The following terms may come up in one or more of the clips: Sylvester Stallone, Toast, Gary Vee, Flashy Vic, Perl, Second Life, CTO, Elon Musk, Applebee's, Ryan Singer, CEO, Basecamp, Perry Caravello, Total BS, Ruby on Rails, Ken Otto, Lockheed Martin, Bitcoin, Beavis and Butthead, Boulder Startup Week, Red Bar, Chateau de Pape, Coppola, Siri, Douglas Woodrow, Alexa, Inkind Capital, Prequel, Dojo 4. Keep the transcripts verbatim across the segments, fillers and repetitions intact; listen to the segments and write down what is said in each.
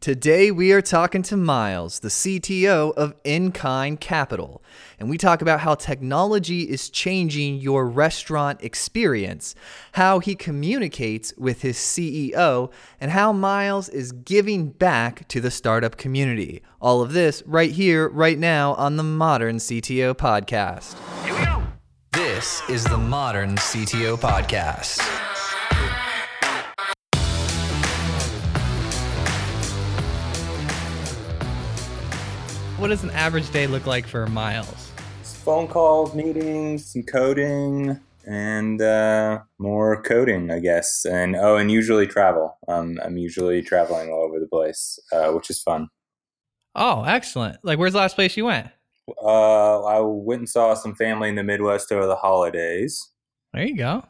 Today we are talking to Miles, the C T O of Inkind Capital, and we talk about how technology is changing your restaurant experience, how he communicates with his C E O, and how Miles is giving back to the startup community. All of this right here, right now on the Modern C T O Podcast. Here we go. This is the Modern C T O Podcast. What does an average day look like for Miles? It's phone calls, meetings, some coding, and uh, more coding, I guess. And oh, and usually travel. Um, I'm usually traveling all over the place, uh, which is fun. Oh, excellent. Like, where's the last place you went? Uh, I went and saw some family in the Midwest over the holidays. There you go.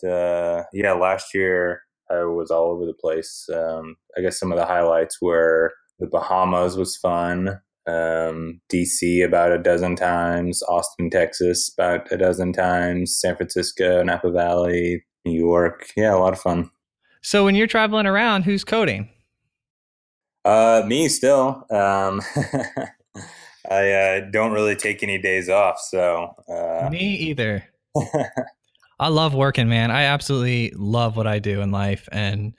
But uh, yeah, last year I was all over the place. Um, I guess some of the highlights were the Bahamas was fun. Um, D C about a dozen times, Austin, Texas about a dozen times, San Francisco, Napa Valley, New York. Yeah, a lot of fun. So when you're traveling around, who's coding? Uh, me still. Um, I uh, don't really take any days off. So uh, me either. I love working, man. I absolutely love what I do in life, and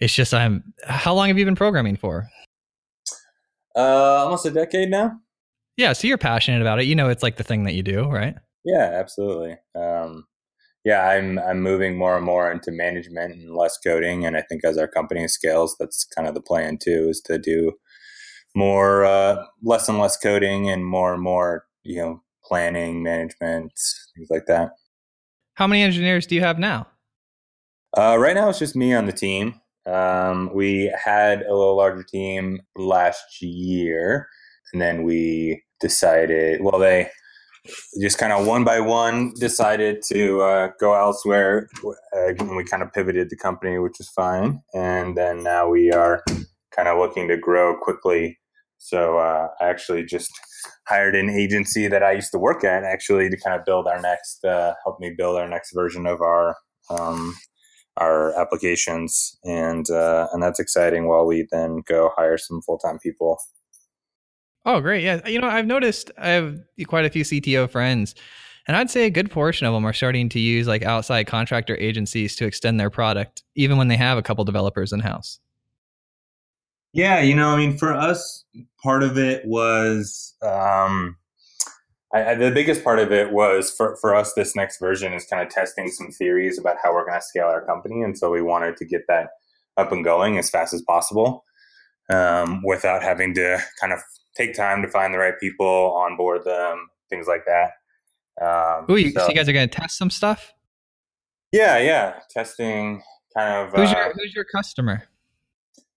it's just I'm. How long have you been programming for? Uh, almost a decade now. Yeah. So you're passionate about it. You know, it's like the thing that you do, right? Yeah, absolutely. Um, yeah, I'm, I'm moving more and more into management and less coding. And I think as our company scales, that's kind of the plan too, is to do more, uh, less and less coding and more and more, you know, planning, management, things like that. How many engineers do you have now? Uh, right now it's just me on the team. Um, we had a little larger team last year, and then we decided, well, they just kind of one by one decided to uh, go elsewhere. Uh, and we kind of pivoted the company, which is fine. And then now we are kind of looking to grow quickly. So uh, I actually just hired an agency that I used to work at, actually, to kind of build our next, uh, help me build our next version of our um our applications, and uh, and that's exciting while we then go hire some full-time people. Oh, great. Yeah. You know, I've noticed I have quite a few C T O friends, and I'd say a good portion of them are starting to use like outside contractor agencies to extend their product, even when they have a couple developers in-house. Yeah. You know, I mean, for us, part of it was, um, I, the biggest part of it was for, for us, this next version is kind of testing some theories about how we're going to scale our company. And so we wanted to get that up and going as fast as possible um, without having to kind of take time to find the right people, onboard them, things like that. Um, Ooh, you, so, so you guys are going to test some stuff? Yeah, yeah. Testing kind of. Who's, uh, your, who's your customer?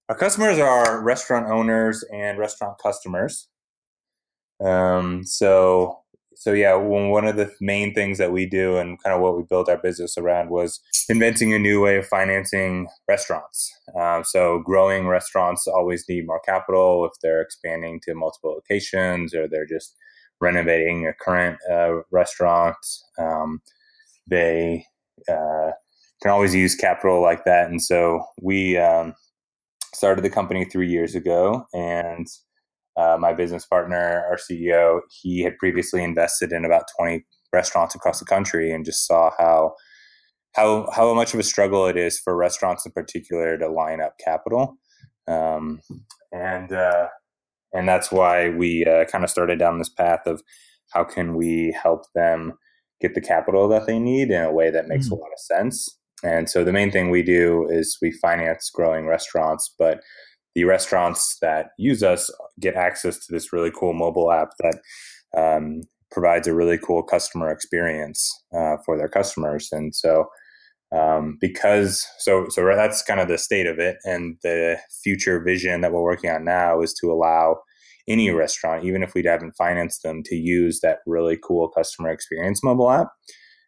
Our customers are restaurant owners and restaurant customers. Um, so. So yeah, one of the main things that we do and kind of what we built our business around was inventing a new way of financing restaurants. Um, so growing restaurants always need more capital if they're expanding to multiple locations or they're just renovating a current uh, restaurant. Um, they uh, can always use capital like that. And so we um, started the company three years ago, and Uh, my business partner, our C E O, he had previously invested in about twenty restaurants across the country, and just saw how how how much of a struggle it is for restaurants in particular to line up capital. Um, and uh, and that's why we uh, kind of started down this path of how can we help them get the capital that they need in a way that makes mm. a lot of sense. And so the main thing we do is we finance growing restaurants, but the restaurants that use us get access to this really cool mobile app that um, provides a really cool customer experience uh, for their customers. And so um, because so so that's kind of the state of it. And the future vision that we're working on now is to allow any restaurant, even if we haven't financed them, to use that really cool customer experience mobile app.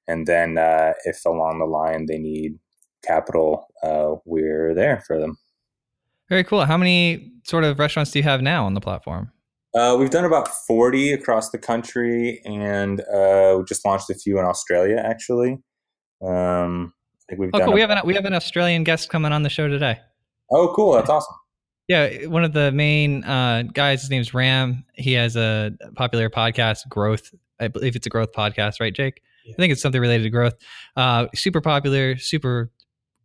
And then uh, if along the line they need capital, uh, we're there for them. Very cool. How many sort of restaurants do you have now on the platform? Uh, we've done about forty across the country, and uh, we just launched a few in Australia, actually. Um, I think we've oh, done cool. a- we have an we have an Australian guest coming on the show today. Oh, cool! That's awesome. Yeah, one of the main uh, guys, his name's Ram. He has a popular podcast, Growth. I believe it's a growth podcast, right, Jake? Yeah. I think it's something related to growth. Uh, super popular, super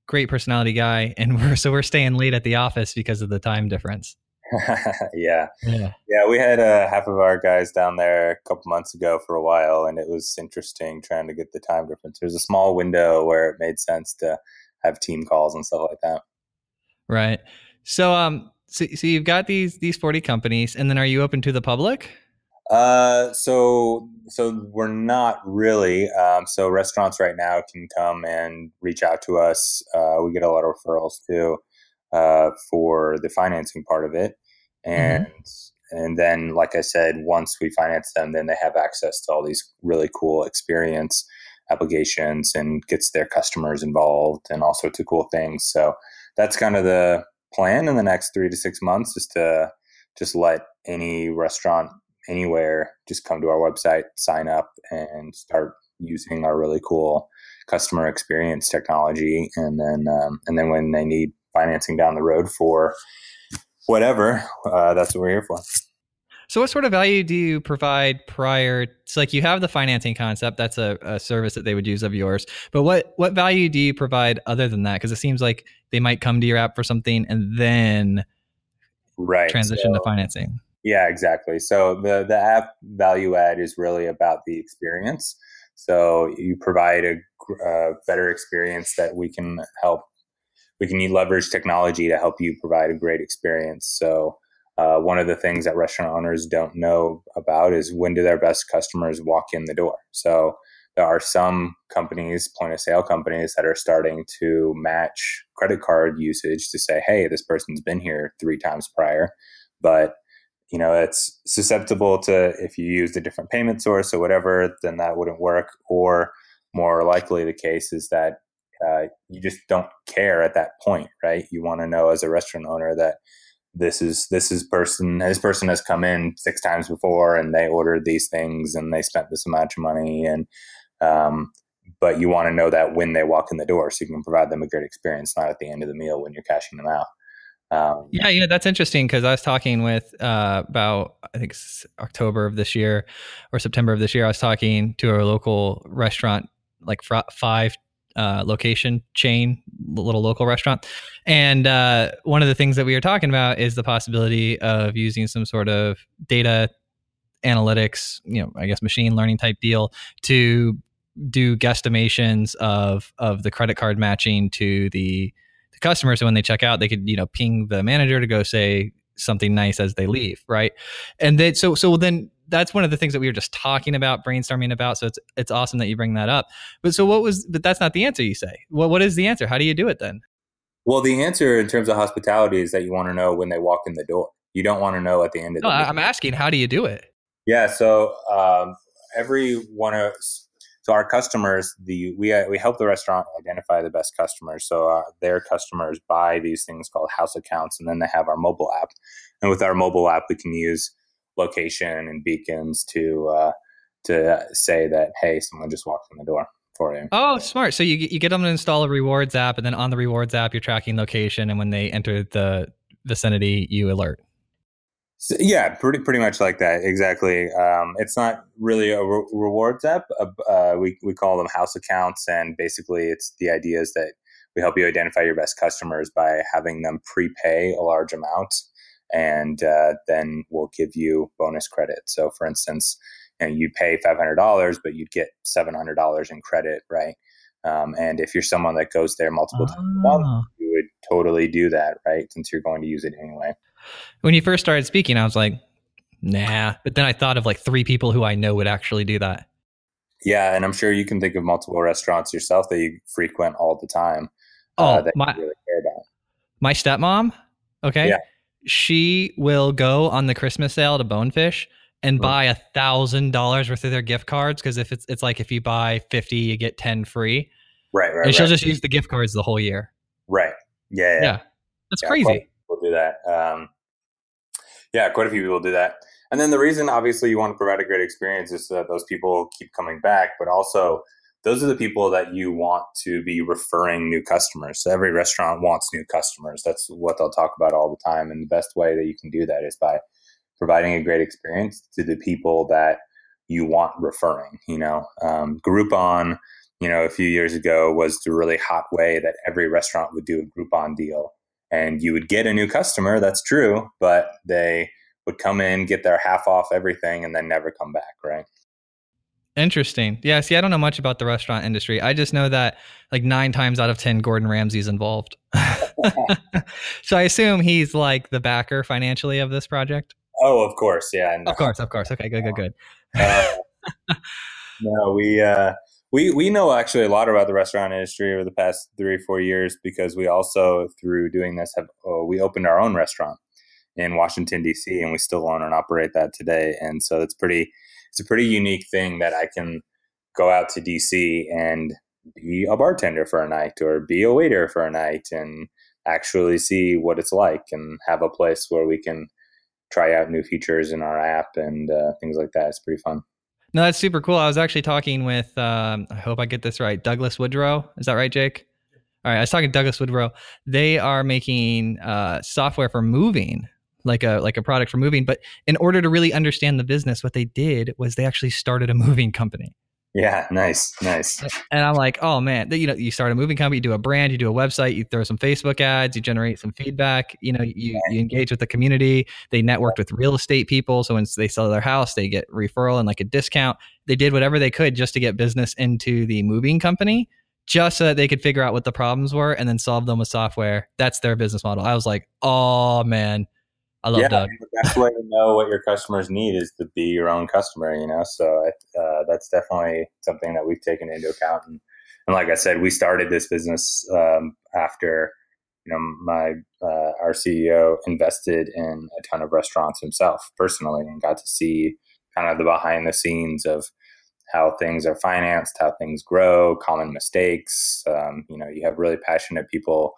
great personality guy. And we're so we're staying late at the office because of the time difference. yeah. yeah. Yeah, we had uh, half of our guys down there a couple months ago for a while, and it was interesting trying to get the time difference. There's a small window where it made sense to have team calls and stuff like that. Right. So, um, So, so you've got these these forty companies, and then are you open to the public? Uh, so so we're not really. Um, so restaurants right now can come and reach out to us. Uh, we get a lot of referrals too uh, for the financing part of it, and mm-hmm. and then like I said, once we finance them, then they have access to all these really cool experience applications and gets their customers involved and all sorts of cool things. So that's kind of the plan in the next three to six months is to just let any restaurant anywhere just come to our website, sign up, and start using our really cool customer experience technology. And then, um, and then when they need financing down the road for whatever, uh, that's what we're here for. So what sort of value do you provide prior? So like you have the financing concept, that's a, a service that they would use of yours, but what, what value do you provide other than that? Cause it seems like they might come to your app for something and then right. transition so, to financing. Yeah, exactly. So the, the app value add is really about the experience. So you provide a, a better experience that we can help, we can leverage technology to help you provide a great experience. So Uh, one of the things that restaurant owners don't know about is when do their best customers walk in the door. So there are some companies, point of sale companies, that are starting to match credit card usage to say, hey, this person's been here three times prior. But, you know, it's susceptible to if you used a different payment source or whatever, then that wouldn't work. Or more likely the case is that uh, you just don't care at that point, right? You want to know as a restaurant owner that this is this is person this person has come in six times before and they ordered these things and they spent this amount of money, and um, but you want to know that when they walk in the door so you can provide them a great experience, not at the end of the meal when you're cashing them out. Um, yeah, you know, that's interesting because I was talking with uh, about I think October of this year or September of this year. I was talking to a local restaurant, like five. Uh, location chain, little local restaurant. And uh, one of the things that we are talking about is the possibility of using some sort of data analytics, you know, I guess machine learning type deal to do guesstimations of of the credit card matching to the, the customer. So when they check out, they could, you know, ping the manager to go say something nice as they leave, right? And then, so so then that's one of the things that we were just talking about, brainstorming about. So it's it's awesome that you bring that up. But so what was? But that's not the answer. You say, well, what is the answer? How do you do it then? Well, the answer in terms of hospitality is that you want to know when they walk in the door. You don't want to know at the end of the. No, meeting. I'm asking, how do you do it? Yeah. So um, every one of so our customers, the we we help the restaurant identify the best customers. So uh, their customers buy these things called house accounts, and then they have our mobile app. And with our mobile app, we can use location and beacons to uh, to say that, hey, someone just walked in the door for you. Oh, smart. So you you get them to install a rewards app, and then on the rewards app, you're tracking location, and when they enter the vicinity, you alert. So, yeah, pretty pretty much like that. Exactly. Um, it's not really a re- rewards app. Uh, we, we call them house accounts, and basically it's the idea is that we help you identify your best customers by having them prepay a large amount. And uh, then we'll give you bonus credit. So, for instance, you know, you'd pay five hundred dollars, but you'd get seven hundred dollars in credit, right? Um, and if you're someone that goes there multiple oh. times a month, you would totally do that, right? Since you're going to use it anyway. When you first started speaking, I was like, nah. But then I thought of like three people who I know would actually do that. Yeah, and I'm sure you can think of multiple restaurants yourself that you frequent all the time. Oh, uh, that my, you really care about. My stepmom? Okay. Yeah. She will go on the Christmas sale to Bonefish and buy a thousand dollars worth of their gift cards. Cause if it's, it's like, if you buy fifty, you get ten free. Right. Right. And she'll right. just use the gift cards the whole year. Right. Yeah. Yeah. yeah. That's yeah, crazy. We'll do that. Um, yeah. Quite a few people do that. And then the reason obviously you want to provide a great experience is so that those people keep coming back, but also those are the people that you want to be referring new customers. So every restaurant wants new customers. That's what they'll talk about all the time. And the best way that you can do that is by providing a great experience to the people that you want referring, you know. Um, Groupon, you know, a few years ago was the really hot way that every restaurant would do a Groupon deal. And you would get a new customer, that's true, but they would come in, get their half off everything, and then never come back, right? Interesting. Yeah, see, I don't know much about the restaurant industry. I just know that like nine times out of ten, Gordon Ramsay's involved. So I assume he's like the backer financially of this project? Oh, of course, yeah. No. Of course, of course. Okay, good, good, good. uh, no, we, uh, we, we know actually a lot about the restaurant industry over the past three or four years because we also, through doing this, have oh, we opened our own restaurant in Washington, D C, and we still own and operate that today. And so it's pretty... It's a pretty unique thing that I can go out to D C and be a bartender for a night or be a waiter for a night and actually see what it's like and have a place where we can try out new features in our app and uh, things like that. It's pretty fun. No, that's super cool. I was actually talking with, um, I hope I get this right, Douglas Woodrow. Is that right, Jake? All right. I was talking to Douglas Woodrow. They are making uh, software for moving. like a like a product for moving. But in order to really understand the business, what they did was they actually started a moving company. Yeah, nice, nice. And I'm like, oh man, you know, you start a moving company, you do a brand, you do a website, you throw some Facebook ads, you generate some feedback, you know, you, you engage with the community. They networked with real estate people. So when they sell their house, they get referral and like a discount. They did whatever they could just to get business into the moving company, just so that they could figure out what the problems were and then solve them with software. That's their business model. I was like, oh man, I love yeah, Doug. The best way to know what your customers need is to be your own customer, you know? So uh, that's definitely something that we've taken into account. And, and like I said, we started this business um, after, you know, my uh, our C E O invested in a ton of restaurants himself personally and got to see kind of the behind the scenes of how things are financed, how things grow, common mistakes. Um, you know, you have really passionate people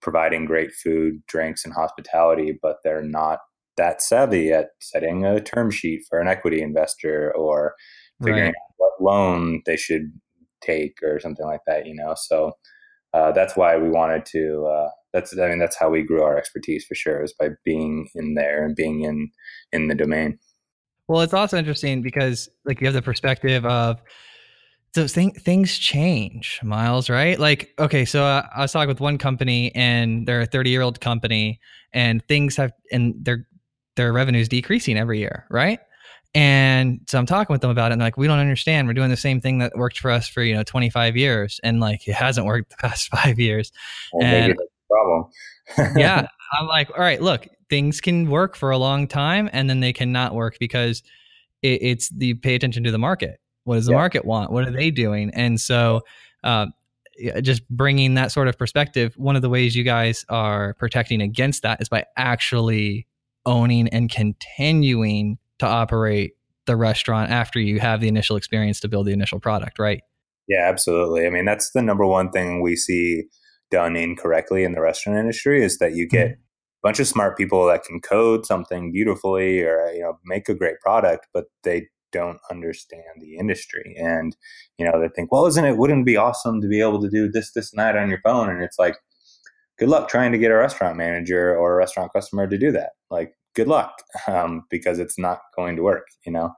providing great food, drinks, and hospitality, but they're not that savvy at setting a term sheet for an equity investor or figuring right. out what loan they should take or something like that, you know? So uh, that's why we wanted to, uh, that's, I mean, that's how we grew our expertise for sure, is by being in there and being in, in the domain. Well, it's also interesting because like you have the perspective of, So thing, things change, Miles, right? Like, okay, so uh, I was talking with one company and they're a thirty-year-old company and things have, and their their revenue is decreasing every year, right? And so I'm talking with them about it and like, we don't understand. We're doing the same thing that worked for us for, you know, twenty-five years and like it hasn't worked the past five years. Well, and maybe that's the problem. Yeah, I'm like, all right, look, things can work for a long time and then they cannot work because it, it's the pay attention to the market. What does the yeah. market want? What are they doing? And so uh, just bringing that sort of perspective, one of the ways you guys are protecting against that is by actually owning and continuing to operate the restaurant after you have the initial experience to build the initial product, right? Yeah, absolutely. I mean, that's the number one thing we see done incorrectly in the restaurant industry is that you get mm-hmm. a bunch of smart people that can code something beautifully or, you know, make a great product, but they don't understand the industry. And, you know, they think, well, isn't it, wouldn't it be awesome to be able to do this, this, and that on your phone? And it's like, good luck trying to get a restaurant manager or a restaurant customer to do that. Like, good luck, um, because it's not going to work, you know?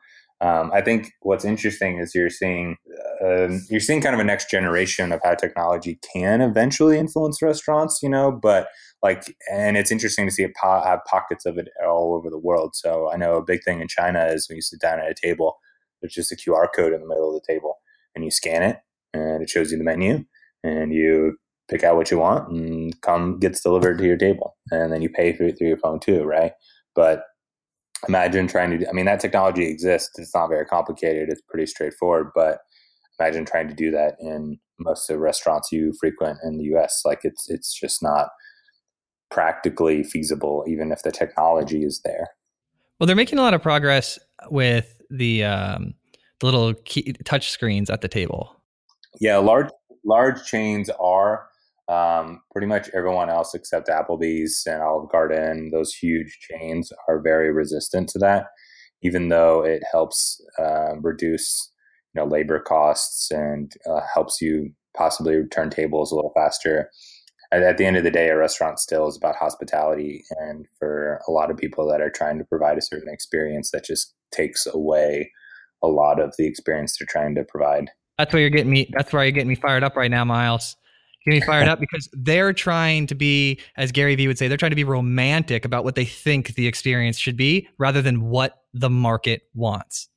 Um, I think what's interesting is you're seeing, uh, you're seeing kind of a next generation of how technology can eventually influence restaurants, you know, but like, and it's interesting to see it po- have pockets of it all over the world. So I know a big thing in China is when you sit down at a table, there's just a Q R code in the middle of the table and you scan it and it shows you the menu and you pick out what you want and come gets delivered to your table. And then you pay through, through your phone too. Right. But imagine trying to, I mean, that technology exists. It's not very complicated. It's pretty straightforward, but imagine trying to do that in most of the restaurants you frequent in the U S. Like it's, it's just not practically feasible, even if the technology is there. Well, they're making a lot of progress with the, um, the little key touch screens at the table. Yeah. Large, large chains are, Um, pretty much everyone else except Applebee's and Olive Garden, those huge chains are very resistant to that, even though it helps uh, reduce you know, labor costs and uh, helps you possibly turn tables a little faster. At, at the end of the day, a restaurant still is about hospitality. And for a lot of people that are trying to provide a certain experience, that just takes away a lot of the experience they're trying to provide. That's where you're getting me. That's where you're getting me fired up right now, Miles. Get me fired up because they're trying to be, as Gary Vee would say, they're trying to be romantic about what they think the experience should be rather than what the market wants.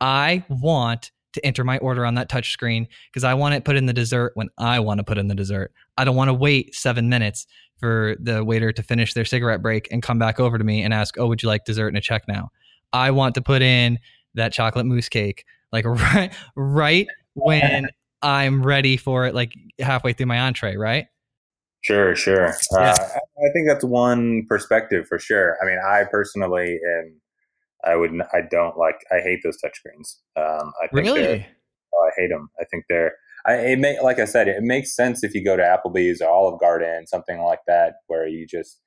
I want to enter my order on that touch screen because I want it put in the dessert when I want to put in the dessert. I don't want to wait seven minutes for the waiter to finish their cigarette break and come back over to me and ask, oh, would you like dessert and a check now? I want to put in that chocolate mousse cake, like right, right when I'm ready for it, like halfway through my entree, right? Sure, sure. Yeah. Uh, I think that's one perspective for sure. I mean, I personally am, I would, I don't like, I hate those touchscreens. Um, I think really? Oh, I hate them. I think they're, I, it may, like I said, it makes sense if you go to Applebee's or Olive Garden, something like that, where you just,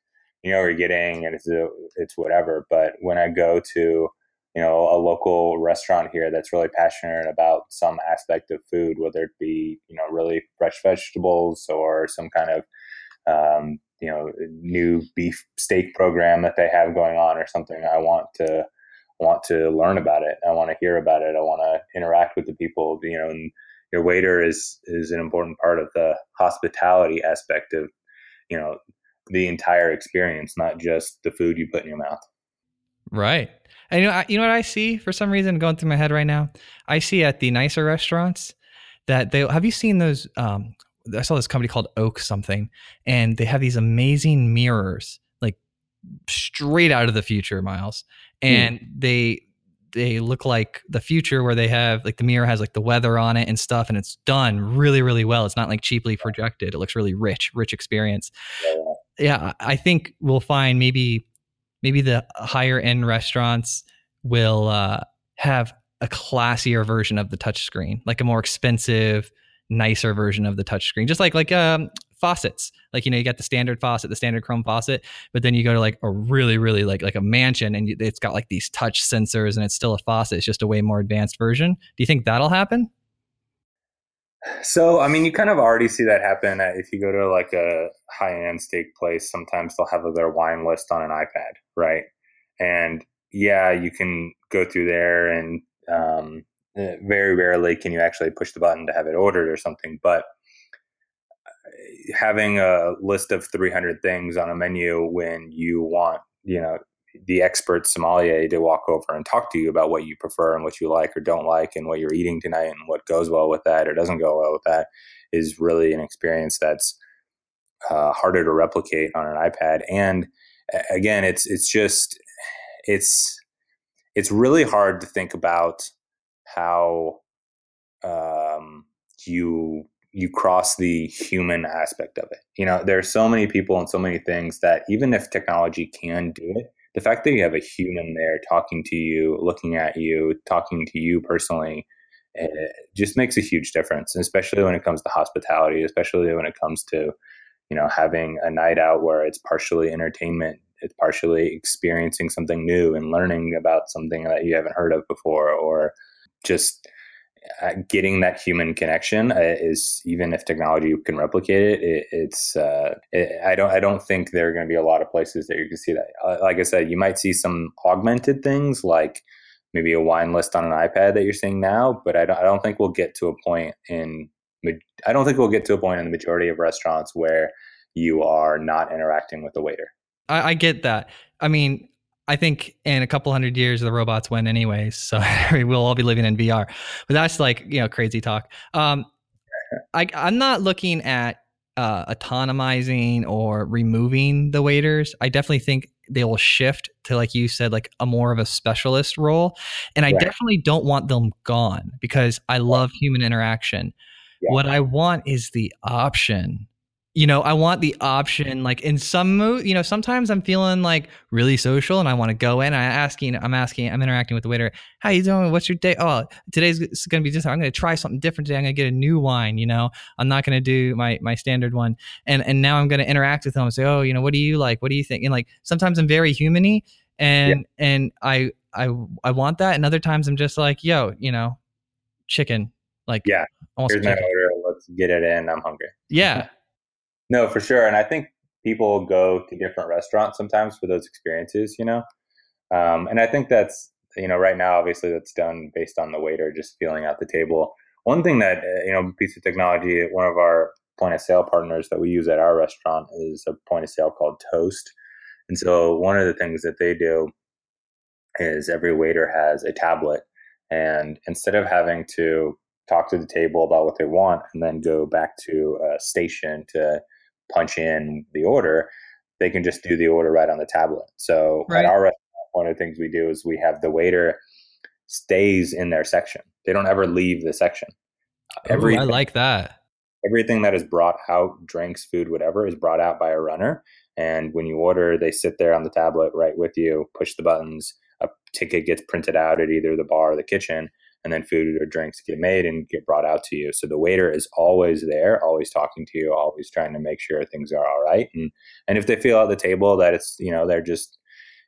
you know, you're getting and it's, a, it's whatever. But when I go to, you know, a local restaurant here that's really passionate about some aspect of food, whether it be, you know, really fresh vegetables or some kind of, um, you know, new beef steak program that they have going on or something. I want to want to learn about it. I want to hear about it. I want to interact with the people, you know, and your waiter is, is an important part of the hospitality aspect of, you know, the entire experience, not just the food you put in your mouth. Right. And you know, I, you know what I see for some reason going through my head right now? I see at the nicer restaurants that they, have you seen those? Um, I saw this company called Oak something, and they have these amazing mirrors, like straight out of the future, Miles. And mm. they, they look like the future where they have like the mirror has like the weather on it and stuff, and it's done really, really well. It's not like cheaply projected. It looks really rich, rich experience. Yeah. I think we'll find maybe, Maybe the higher end restaurants will uh, have a classier version of the touchscreen, like a more expensive, nicer version of the touchscreen. Just like like um, faucets, like you know, you got the standard faucet, the standard chrome faucet, but then you go to like a really, really like like a mansion, and you, it's got like these touch sensors, and it's still a faucet. It's just a way more advanced version. Do you think that'll happen? So, I mean, you kind of already see that happen. If you go to like a high-end steak place, sometimes they'll have their wine list on an iPad, right? And yeah, you can go through there and um, very rarely can you actually push the button to have it ordered or something. But having a list of three hundred things on a menu when you want, you know, the expert sommelier to walk over and talk to you about what you prefer and what you like or don't like and what you're eating tonight and what goes well with that or doesn't go well with that is really an experience that's uh, harder to replicate on an iPad. And again, it's, it's just, it's, it's really hard to think about how um, you, you cross the human aspect of it. You know, there are so many people and so many things that even if technology can do it, the fact that you have a human there talking to you, looking at you, talking to you personally, it just makes a huge difference, especially when it comes to hospitality, especially when it comes to, you know, having a night out where it's partially entertainment, it's partially experiencing something new and learning about something that you haven't heard of before, or just getting that human connection is, even if technology can replicate it, it it's uh, it, I don't I don't think there are going to be a lot of places that you can see that. Like I said, you might see some augmented things like maybe a wine list on an iPad that you're seeing now, but I don't I don't think we'll get to a point in I don't think we'll get to a point in the majority of restaurants where you are not interacting with the waiter. I, I get that. I mean, I think in a couple hundred years, the robots win anyways. So we'll all be living in V R, but that's like, you know, crazy talk. Um, I, I'm not looking at uh, autonomizing or removing the waiters. I definitely think they will shift to, like you said, like a more of a specialist role. And I yeah. definitely don't want them gone because I love human interaction. Yeah. What I want is the option. You know, I want the option, like in some mood, you know, sometimes I'm feeling like really social and I want to go in. I asking, I'm asking, I'm interacting with the waiter. How you doing? What's your day? Oh, today's going to be different. I'm going to try something different today. I'm going to get a new wine. You know, I'm not going to do my, my standard one. And, and now I'm going to interact with them and say, oh, you know, what do you like? What do you think? And like, sometimes I'm very human-y and, yeah. and I, I, I want that. And other times I'm just like, yo, you know, chicken. Like, yeah, almost here's my order. Let's get it in. I'm hungry. Yeah. No, for sure. And I think people go to different restaurants sometimes for those experiences, you know? Um, and I think that's, you know, right now, obviously that's done based on the waiter just feeling out the table. One thing that, uh, you know, piece of technology, one of our point of sale partners that we use at our restaurant is a point of sale called Toast. And so one of the things that they do is every waiter has a tablet, and instead of having to talk to the table about what they want and then go back to a station to punch in the order, they can just do the order right on the tablet. So right. At our restaurant, one of the things we do is we have the waiter stays in their section. They don't ever leave the section. Every I like that. Everything that is brought out, drinks, food, whatever, is brought out by a runner. And when you order, they sit there on the tablet right with you, push the buttons, a ticket gets printed out at either the bar or the kitchen, and then food or drinks get made and get brought out to you. So the waiter is always there, always talking to you, always trying to make sure things are all right. And and if they feel at the table that it's, you know, they're just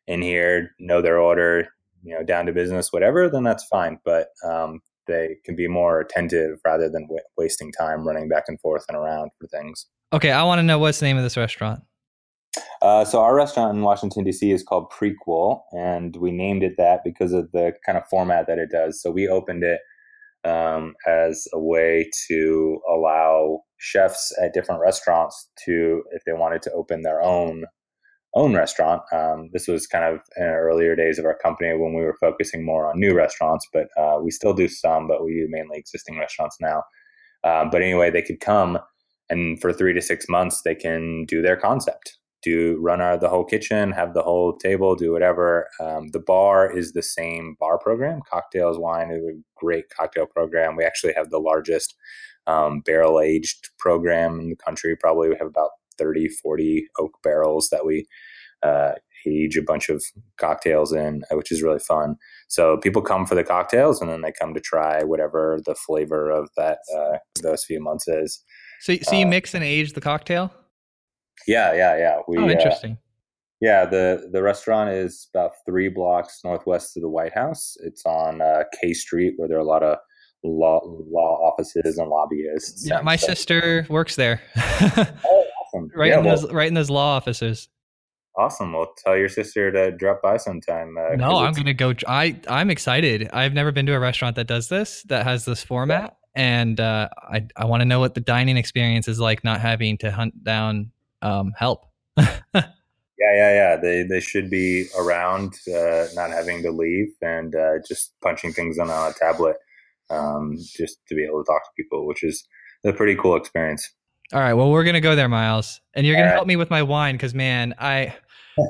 in here, know their order, you know, down to business, whatever, then that's fine. But um, they can be more attentive rather than w- wasting time running back and forth and around for things. Okay, I want to know what's the name of this restaurant. Uh, so our restaurant in Washington, D C is called Prequel, and we named it that because of the kind of format that it does. So we opened it um, as a way to allow chefs at different restaurants to, if they wanted to open their own own restaurant. Um, this was kind of in our earlier days of our company when we were focusing more on new restaurants, but uh, we still do some, but we do mainly existing restaurants now. Uh, but anyway, they could come, and for three to six months, they can do their concept. Do run out of the whole kitchen, have the whole table, do whatever. Um, the bar is the same bar program. Cocktails, wine is a great cocktail program. We actually have the largest um, barrel-aged program in the country. Probably we have about thirty, forty oak barrels that we uh, age a bunch of cocktails in, which is really fun. So people come for the cocktails, and then they come to try whatever the flavor of that uh, those few months is. So, so you uh, mix and age the cocktail? Yeah, yeah, yeah. We, oh, interesting. Uh, yeah, the, the restaurant is about three blocks northwest of the White House. It's on uh, K Street, where there are a lot of law law offices and lobbyists. Yeah, and my so. sister works there. Oh, awesome. Right, yeah, in well, those, right in those law offices. Awesome. Well, tell your sister to drop by sometime. Uh, no, I'm going to go. I, I'm excited. I've never been to a restaurant that does this, that has this format. Yeah. And uh, I, I want to know what the dining experience is like, not having to hunt down um help. yeah yeah yeah they they should be around, uh not having to leave, and uh just punching things on a tablet, um just to be able to talk to people, which is a pretty cool experience. All right, well, we're gonna go there, Miles, and you're all gonna right. help me with my wine, because man, i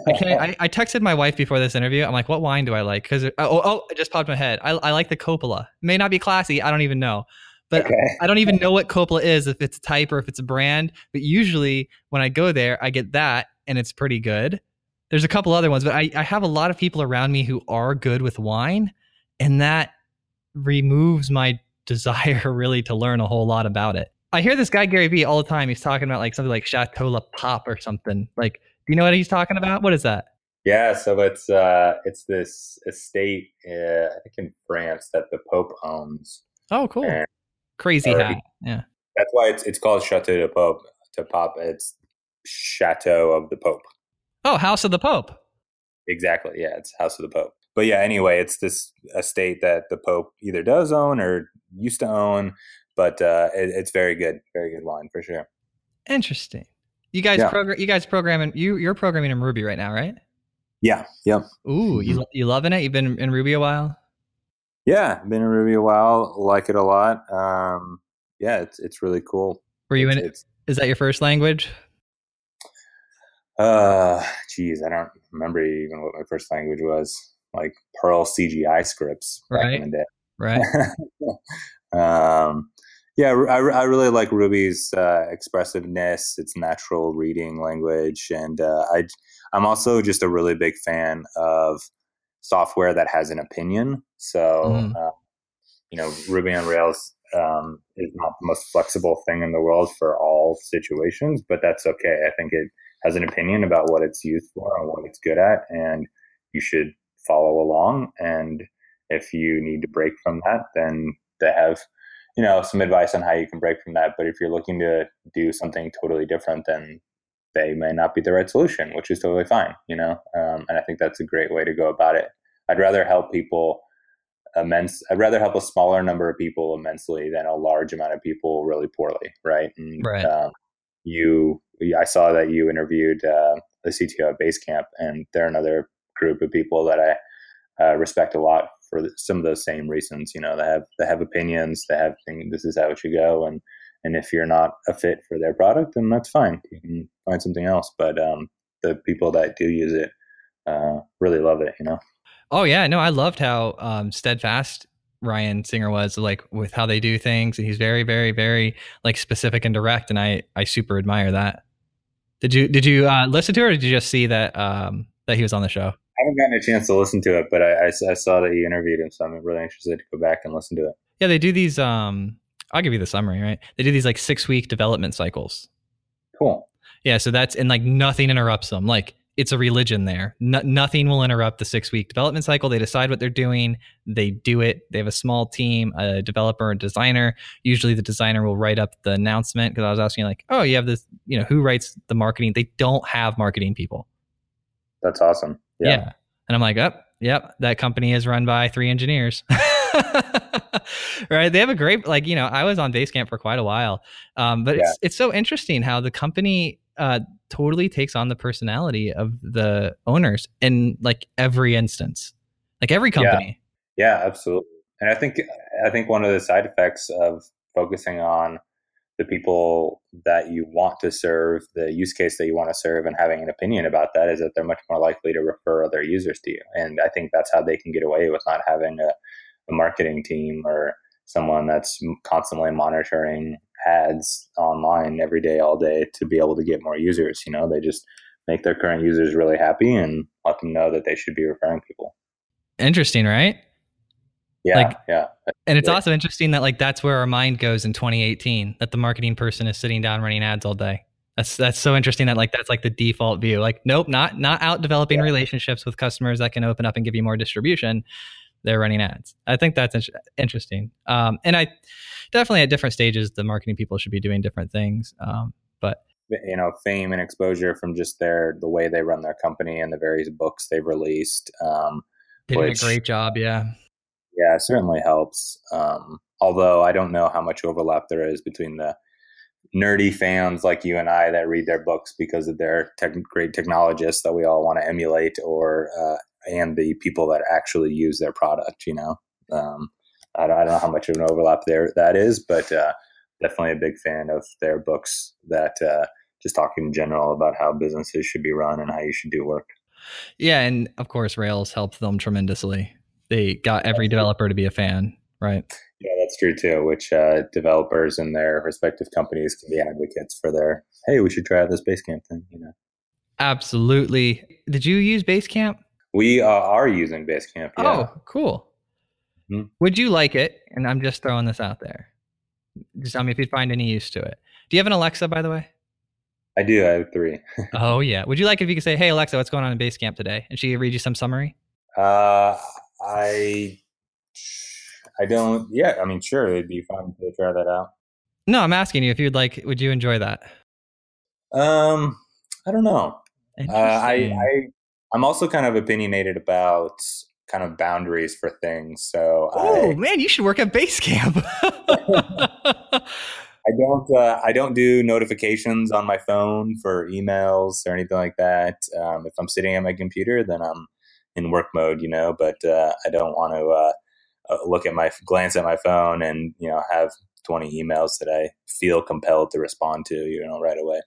i can't I, I texted my wife before this interview. I'm like, what wine do I like? Because oh, oh it just popped in my head. I, I like the Coppola. It may not be classy, I don't even know. But okay. I don't even know what Coppola is, if it's a type or if it's a brand. But usually when I go there, I get that, and it's pretty good. There's a couple other ones, but I, I have a lot of people around me who are good with wine, and that removes my desire really to learn a whole lot about it. I hear this guy, Gary Vee, all the time. He's talking about like something like Chateau de Pape or something. Like, do you know what he's talking about? What is that? Yeah, so it's uh, it's this estate, uh, I think in France, that the Pope owns. Oh, cool. And- Crazy hat. Yeah. That's why it's it's called Chateau de Pape. To Pop, it's Chateau of the Pope. Oh, House of the Pope. Exactly. Yeah, it's House of the Pope. But yeah, anyway, it's this estate that the Pope either does own or used to own, but uh, it, it's very good, very good wine for sure. Interesting. You guys, yeah. program, you guys programming. You you're programming in Ruby right now, right? Yeah. Yep. Yeah. Ooh, you you loving it? You've been in Ruby a while. Yeah, been in Ruby a while. Like it a lot. Um, yeah, it's it's really cool. Were you in it? Is that your first language? Uh, geez, I don't remember even what my first language was. Like Perl C G I scripts, back right? In the day. Right. um, yeah, I, I really like Ruby's uh, expressiveness. It's natural reading language, and uh, I I'm also just a really big fan of software that has an opinion. So, mm. uh, you know, Ruby on Rails um, is not the most flexible thing in the world for all situations, but that's okay. I think it has an opinion about what it's used for and what it's good at, and you should follow along. And if you need to break from that, then that have, you know, some advice on how you can break from that. But if you're looking to do something totally different, then they may not be the right solution, which is totally fine, you know? Um, and I think that's a great way to go about it. I'd rather help people immense. I'd rather help a smaller number of people immensely than a large amount of people really poorly. Right. And, right. Um, you, I saw that you interviewed uh, the C T O at Basecamp, and they're another group of people that I uh, respect a lot for some of those same reasons. You know, they have, they have opinions, they have things, this is how it should go. And, and if you're not a fit for their product, then that's fine. You can find something else. But um, the people that do use it uh, really love it, you know? Oh, yeah. No, I loved how um, steadfast Ryan Singer was, like, with how they do things. And he's very, very, very, like, specific and direct. And I, I super admire that. Did you did you uh, listen to it, or did you just see that um, that he was on the show? I haven't gotten a chance to listen to it, but I, I, I saw that you interviewed him. So I'm really interested to go back and listen to it. Yeah, they do these... Um, I'll give you the summary, right? They do these like six week development cycles. Cool. Yeah. So that's, and like nothing interrupts them. Like it's a religion there. No, nothing will interrupt the six week development cycle. They decide what they're doing. They do it. They have a small team, a developer, a designer. Usually the designer will write up the announcement. Cause I was asking like, oh, you have this, you know, who writes the marketing? They don't have marketing people. That's awesome. Yeah. yeah. And I'm like, oh, yep. That company is run by three engineers. Right. They have a great, like, you know, I was on Basecamp for quite a while. Um, but yeah. it's it's so interesting how the company uh, totally takes on the personality of the owners in like every instance, like every company. Yeah. yeah, absolutely. And I think, I think one of the side effects of focusing on the people that you want to serve, the use case that you want to serve, and having an opinion about that is that they're much more likely to refer other users to you. And I think that's how they can get away with not having a a marketing team or someone that's constantly monitoring ads online every day, all day, to be able to get more users. You know, they just make their current users really happy and let them know that they should be referring people. Interesting, right? Yeah. Like, yeah. And it's yeah. also interesting that like, that's where our mind goes in twenty eighteen, that the marketing person is sitting down running ads all day. That's, that's so interesting that like, that's like the default view. Like, nope, not, not out developing yeah. relationships with customers that can open up and give you more distribution. They're running ads. I think that's in- interesting. Um, and I definitely at different stages, the marketing people should be doing different things. Um, but, you know, fame and exposure from just their, the way they run their company and the various books they've released. Um, they did which, a great job. Yeah. Yeah, it certainly helps. Um, although I don't know how much overlap there is between the nerdy fans like you and I that read their books because of their tech, great technologists that we all want to emulate, or, uh, and the people that actually use their product, you know. Um, I, don't, I don't know how much of an overlap there that is, but uh, definitely a big fan of their books that uh, just talk in general about how businesses should be run and how you should do work. Yeah, and of course, Rails helped them tremendously. They got every developer to be a fan, right? Yeah, that's true too, which uh, developers and their respective companies can be advocates for their, hey, we should try out this Basecamp thing, you know. Absolutely. Did you use Basecamp? We uh, are using Basecamp. Yeah. Oh, cool. Mm-hmm. Would you like it? And I'm just throwing this out there. Just tell me if you'd find any use to it. Do you have an Alexa, by the way? I do. I have three. Oh, yeah. Would you like if you could say, hey, Alexa, what's going on in Basecamp today? And she read you some summary? Uh, I, I don't. Yeah, I mean, sure. It'd be fun to try that out. No, I'm asking you if you'd like, would you enjoy that? Um, I don't know. Uh, I, I, I'm also kind of opinionated about kind of boundaries for things. So, oh I, man, you should work at Basecamp. I don't, uh, I don't do notifications on my phone for emails or anything like that. Um, if I'm sitting at my computer, then I'm in work mode, you know. But uh, I don't want to uh, look at my glance at my phone and, you know, have twenty emails that I feel compelled to respond to, you know, right away.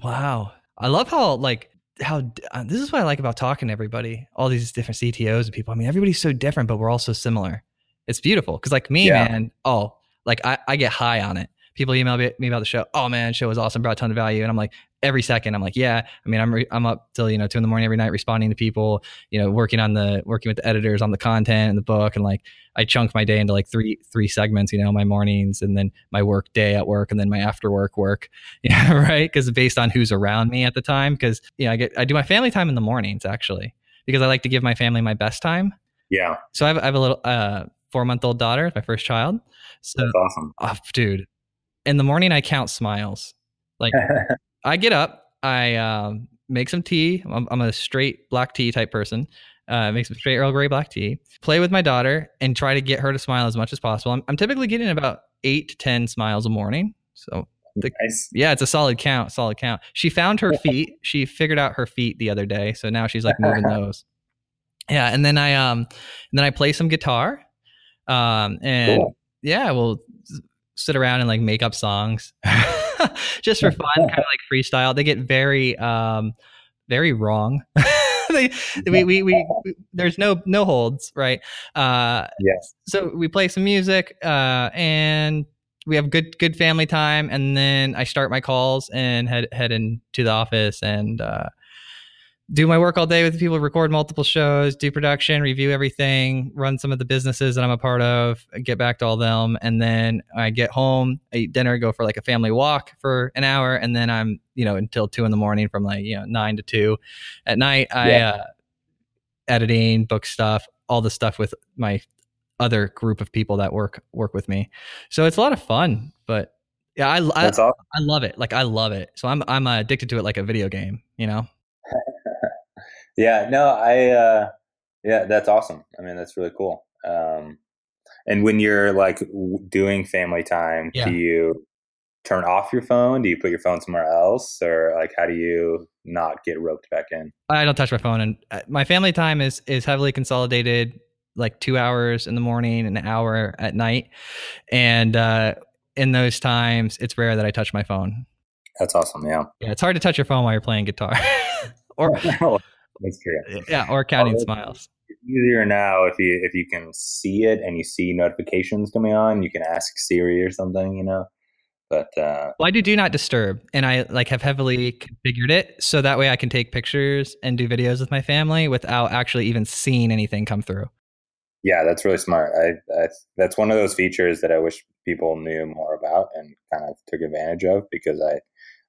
Wow, I love how like. How uh, this is what I like about talking to everybody, all these different C T Os and people. I mean, everybody's so different, but we're all so similar. It's beautiful. Cause like me, yeah. man, oh, like I, I get high on it. People email me about the show. Oh man, show was awesome. Brought a ton of value. And I'm like, every second I'm like, yeah, I mean, I'm, re- I'm up till, you know, two in the morning every night responding to people, you know, working on the, working with the editors on the content and the book. And like, I chunk my day into like three, three segments, you know, my mornings and then my work day at work and then my after work work, yeah, right? Cause based on who's around me at the time. Cause you know, I get, I do my family time in the mornings actually, because I like to give my family my best time. Yeah. So I have, I have a little, uh, four-month-old daughter, my first child. So, that's awesome. Oh, dude, in the morning, I count smiles. Like, I get up, I um, make some tea. I'm, I'm a straight black tea type person. Uh, make some straight Earl Grey black tea. Play with my daughter and try to get her to smile as much as possible. I'm, I'm typically getting about eight to ten smiles a morning. So, the, nice. Yeah, it's a solid count. Solid count. She found her feet. She figured out her feet the other day, so now she's like moving those. Yeah, and then I um, and then I play some guitar. Um, and cool. yeah, we'll sit around and like make up songs, just for fun, kind of like freestyle. They get very um, very wrong. They, we, we, we, we, there's no, no holds, right? Uh, yes. So we play some music, uh, and we have good, good family time. And then I start my calls and head, head into the office and, uh, do my work all day with the people, record multiple shows, do production, review everything, run some of the businesses that I'm a part of, get back to all them. And then I get home, I eat dinner, go for like a family walk for an hour. And then I'm, you know, until two in the morning from like, you know, nine to two at night, I, yeah. uh, editing, book stuff, all the stuff with my other group of people that work, work with me. So it's a lot of fun, but yeah, I, I, awesome. I love it. Like I love it. So I'm, I'm addicted to it like a video game, you know? Yeah, no, I, uh, yeah, that's awesome. I mean, that's really cool. Um, and when you're like w- doing family time, yeah. do you turn off your phone? Do you put your phone somewhere else? Or like, how do you not get roped back in? I don't touch my phone. And my family time is, is heavily consolidated, like two hours in the morning, an hour at night. And, uh, in those times, it's rare that I touch my phone. That's awesome. Yeah. Yeah. It's hard to touch your phone while you're playing guitar or, yeah, or counting Although smiles. It's easier now if you if you can see it and you see notifications coming on, you can ask Siri or something, you know. But uh, well, I do do not disturb, and I like have heavily configured it so that way I can take pictures and do videos with my family without actually even seeing anything come through. Yeah, that's really smart. I, I that's one of those features that I wish people knew more about and kind of took advantage of because I.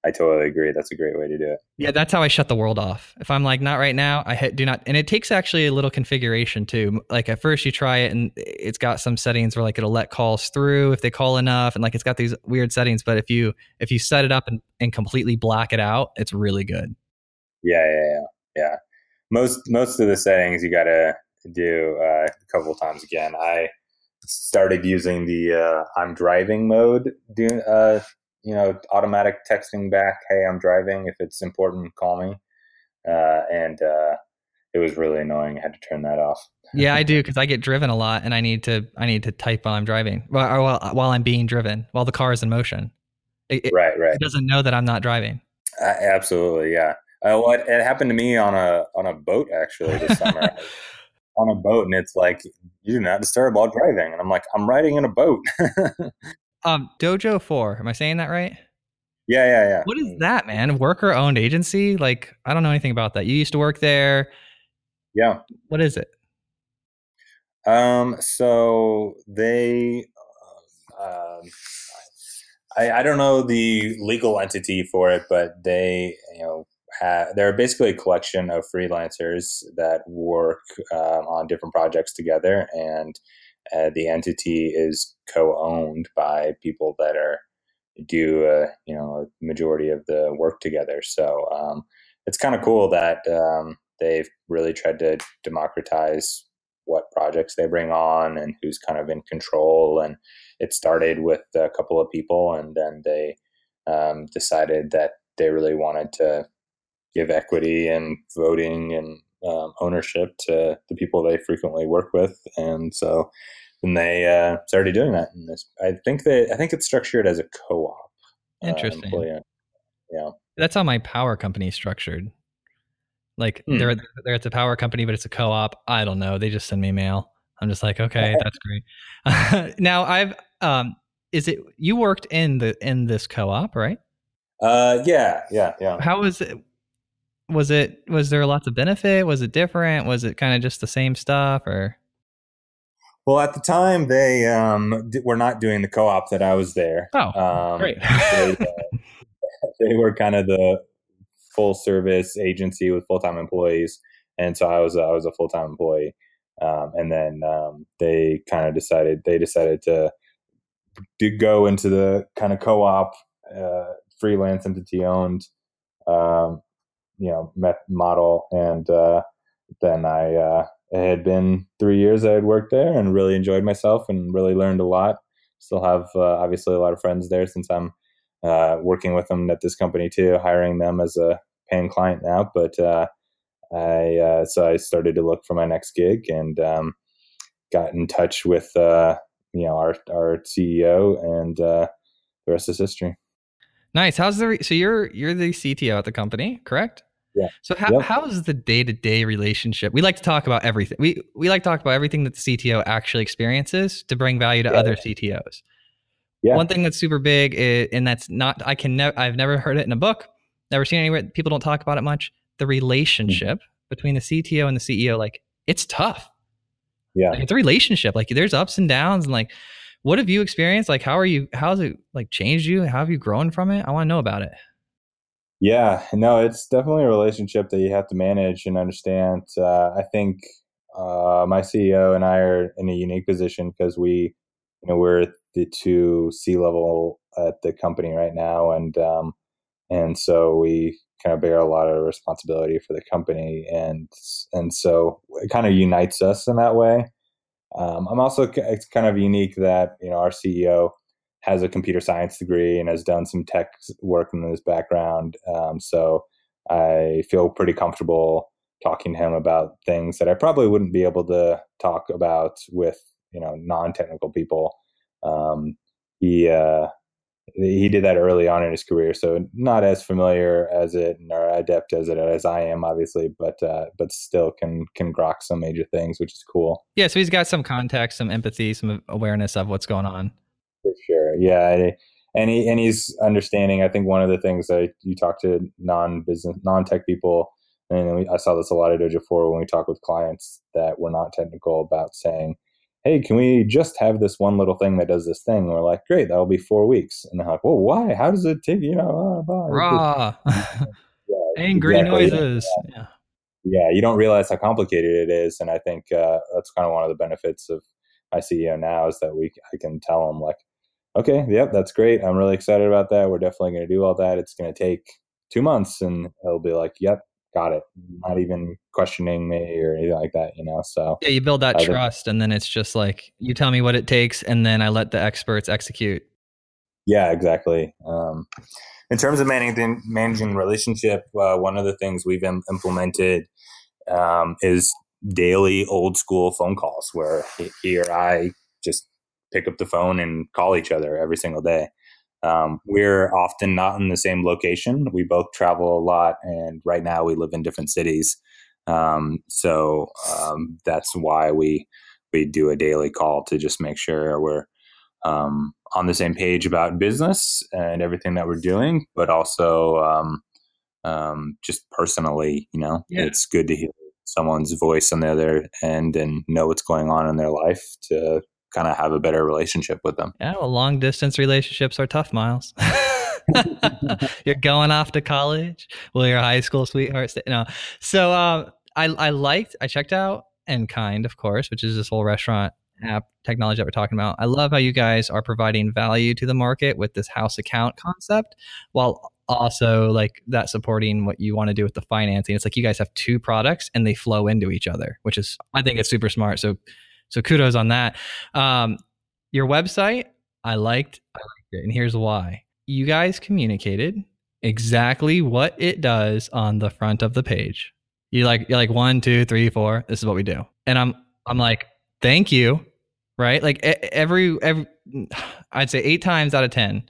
I totally agree. That's a great way to do it. Yeah, that's how I shut the world off. If I'm like, not right now, I do not. And it takes actually a little configuration too. Like at first you try it and it's got some settings where like it'll let calls through if they call enough. And like it's got these weird settings. But if you if you set it up and, and completely black it out, it's really good. Yeah, yeah, yeah. yeah. Most, most of the settings you got to do uh, a couple times again. I started using the uh, I'm driving mode do, uh you know, automatic texting back, hey, I'm driving. If it's important, call me. Uh, and uh, it was really annoying. I had to turn that off. Yeah, I do because I get driven a lot, and I need to I need to type while I'm driving, while while, while I'm being driven, while the car is in motion. It, right, right. It doesn't know that I'm not driving. Uh, absolutely, yeah. Uh, well, it, it happened to me on a on a boat actually this summer. On a boat, and it's like you do not disturb while driving, and I'm like, I'm riding in a boat. Um, Dojo four. Am I saying that right? Yeah, yeah, yeah. What is that, man? Worker-owned agency? Like, I don't know anything about that. You used to work there. Yeah. What is it? Um, so they, uh, I, I don't know the legal entity for it, but they, you know, have, they're basically a collection of freelancers that work uh, on different projects together, and Uh, the entity is co-owned by people that are do uh, you know a majority of the work together. So um, it's kind of cool that um, they've really tried to democratize what projects they bring on and who's kind of in control. And it started with a couple of people, and then they um, decided that they really wanted to give equity and voting and Um, ownership to the people they frequently work with, and so then they uh, started doing that. In this, I think that I think it's structured as a co-op. Interesting. Uh, employee. Yeah, that's how my power company is structured. Like hmm. they're they're it's a power company, but it's a co-op. I don't know. They just send me mail. I'm just like, okay, that's great. Now I've um, is it you worked in the in this co-op, right? Uh, yeah, yeah, yeah. How was it? Was it, was there lots of benefit? Was it different? Was it kind of just the same stuff or? Well, at the time they, um, d- were not doing the co-op that I was there. Oh, um, great. they, uh, they were kind of the full service agency with full-time employees. And so I was, uh, I was a full-time employee. Um, and then um, they kind of decided, they decided to, to go into the kind of co-op, uh, freelance entity owned, um, you know, met model. And uh, then I, uh, it had been three years I had worked there and really enjoyed myself and really learned a lot. Still have uh, obviously a lot of friends there since I'm uh, working with them at this company too, hiring them as a paying client now. But uh, I uh, so I started to look for my next gig and um, got in touch with uh, you know our our C E O, and uh, the rest is history. Nice. How's the re- so you're you're the C T O at the company, correct? Yeah. So how yep. how is the day-to-day relationship? We like to talk about everything. We we like to talk about everything that the C T O actually experiences to bring value to yeah. other C T Os. Yeah. One thing that's super big is, and that's not I can never I've never heard it in a book, never seen anywhere. People don't talk about it much. The relationship mm-hmm. between the C T O and the C E O, like it's tough. Yeah. Like, it's a relationship. Like there's ups and downs, and like what have you experienced? Like how are you how's it like changed you? How have you grown from it? I want to know about it. Yeah, no, it's definitely a relationship that you have to manage and understand. Uh, I think uh, my C E O and I are in a unique position because we, you know, we're the two C-level at the company right now, and um, and so we kind of bear a lot of responsibility for the company, and and so it kind of unites us in that way. Um, I'm also it's kind of unique that you know our C E O has a computer science degree and has done some tech work in his background. Um, so I feel pretty comfortable talking to him about things that I probably wouldn't be able to talk about with, you know, non-technical people. Um, he, uh, he did that early on in his career. So not as familiar as it or adept as it as I am, obviously, but, uh, but still can, can grok some major things, which is cool. Yeah. So he's got some context, some empathy, some awareness of what's going on. For sure. Yeah. And he, and he's understanding. I think one of the things that you talk to non-business, non-tech people, and we, I saw this a lot at Dojo four when we talk with clients that were not technical about saying, hey, can we just have this one little thing that does this thing? And we're like, great, that'll be four weeks. And they're like, well, why? How does it take, you know, blah, blah. Raw. yeah, angry exactly. noises. Yeah. yeah. You don't realize how complicated it is. And I think uh, that's kind of one of the benefits of my C E O now is that we I can tell him like, okay, yep, that's great. I'm really excited about that. We're definitely going to do all that. It's going to take two months and he'll be like, yep, got it. Not even questioning me or anything like that, you know? So yeah, you build that uh, trust and then it's just like, you tell me what it takes and then I let the experts execute. Yeah, exactly. Um, in terms of managing, managing relationship, uh, one of the things we've im- implemented um, is daily old school phone calls where he or I just pick up the phone and call each other every single day. Um, we're often not in the same location. We both travel a lot, and right now we live in different cities. Um, so um, that's why we we do a daily call to just make sure we're um, on the same page about business and everything that we're doing, but also um, um, just personally, you know, yeah. It's good to hear someone's voice on the other end and know what's going on in their life to kind of have a better relationship with them. Yeah, well, long distance relationships are tough, Miles. You're going off to college. Well, your high school sweetheart. St- no. So um, I, I liked, I checked out Inkind, of course, which is this whole restaurant app technology that we're talking about. I love how you guys are providing value to the market with this house account concept while also like that supporting what you want to do with the financing. It's like you guys have two products and they flow into each other, which is, I think it's super smart. So, so kudos on that. Um, your website, I liked, I liked it. And here's why. You guys communicated exactly what it does on the front of the page. You like, you're like one, two, three, four, this is what we do. And I'm, I'm like, thank you. Right? Like every, every, I'd say eight times out of ten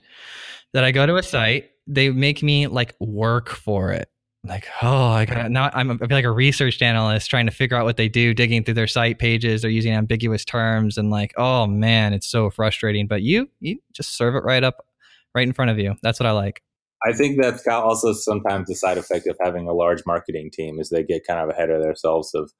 that I go to a site, they make me like work for it. Like, oh, I got now. I'm I feel like a research analyst trying to figure out what they do, digging through their site pages. They're using ambiguous terms, and like, oh man, it's so frustrating. But you, you just serve it right up, right in front of you. That's what I like. I think that's also sometimes the side effect of having a large marketing team is they get kind of ahead of themselves of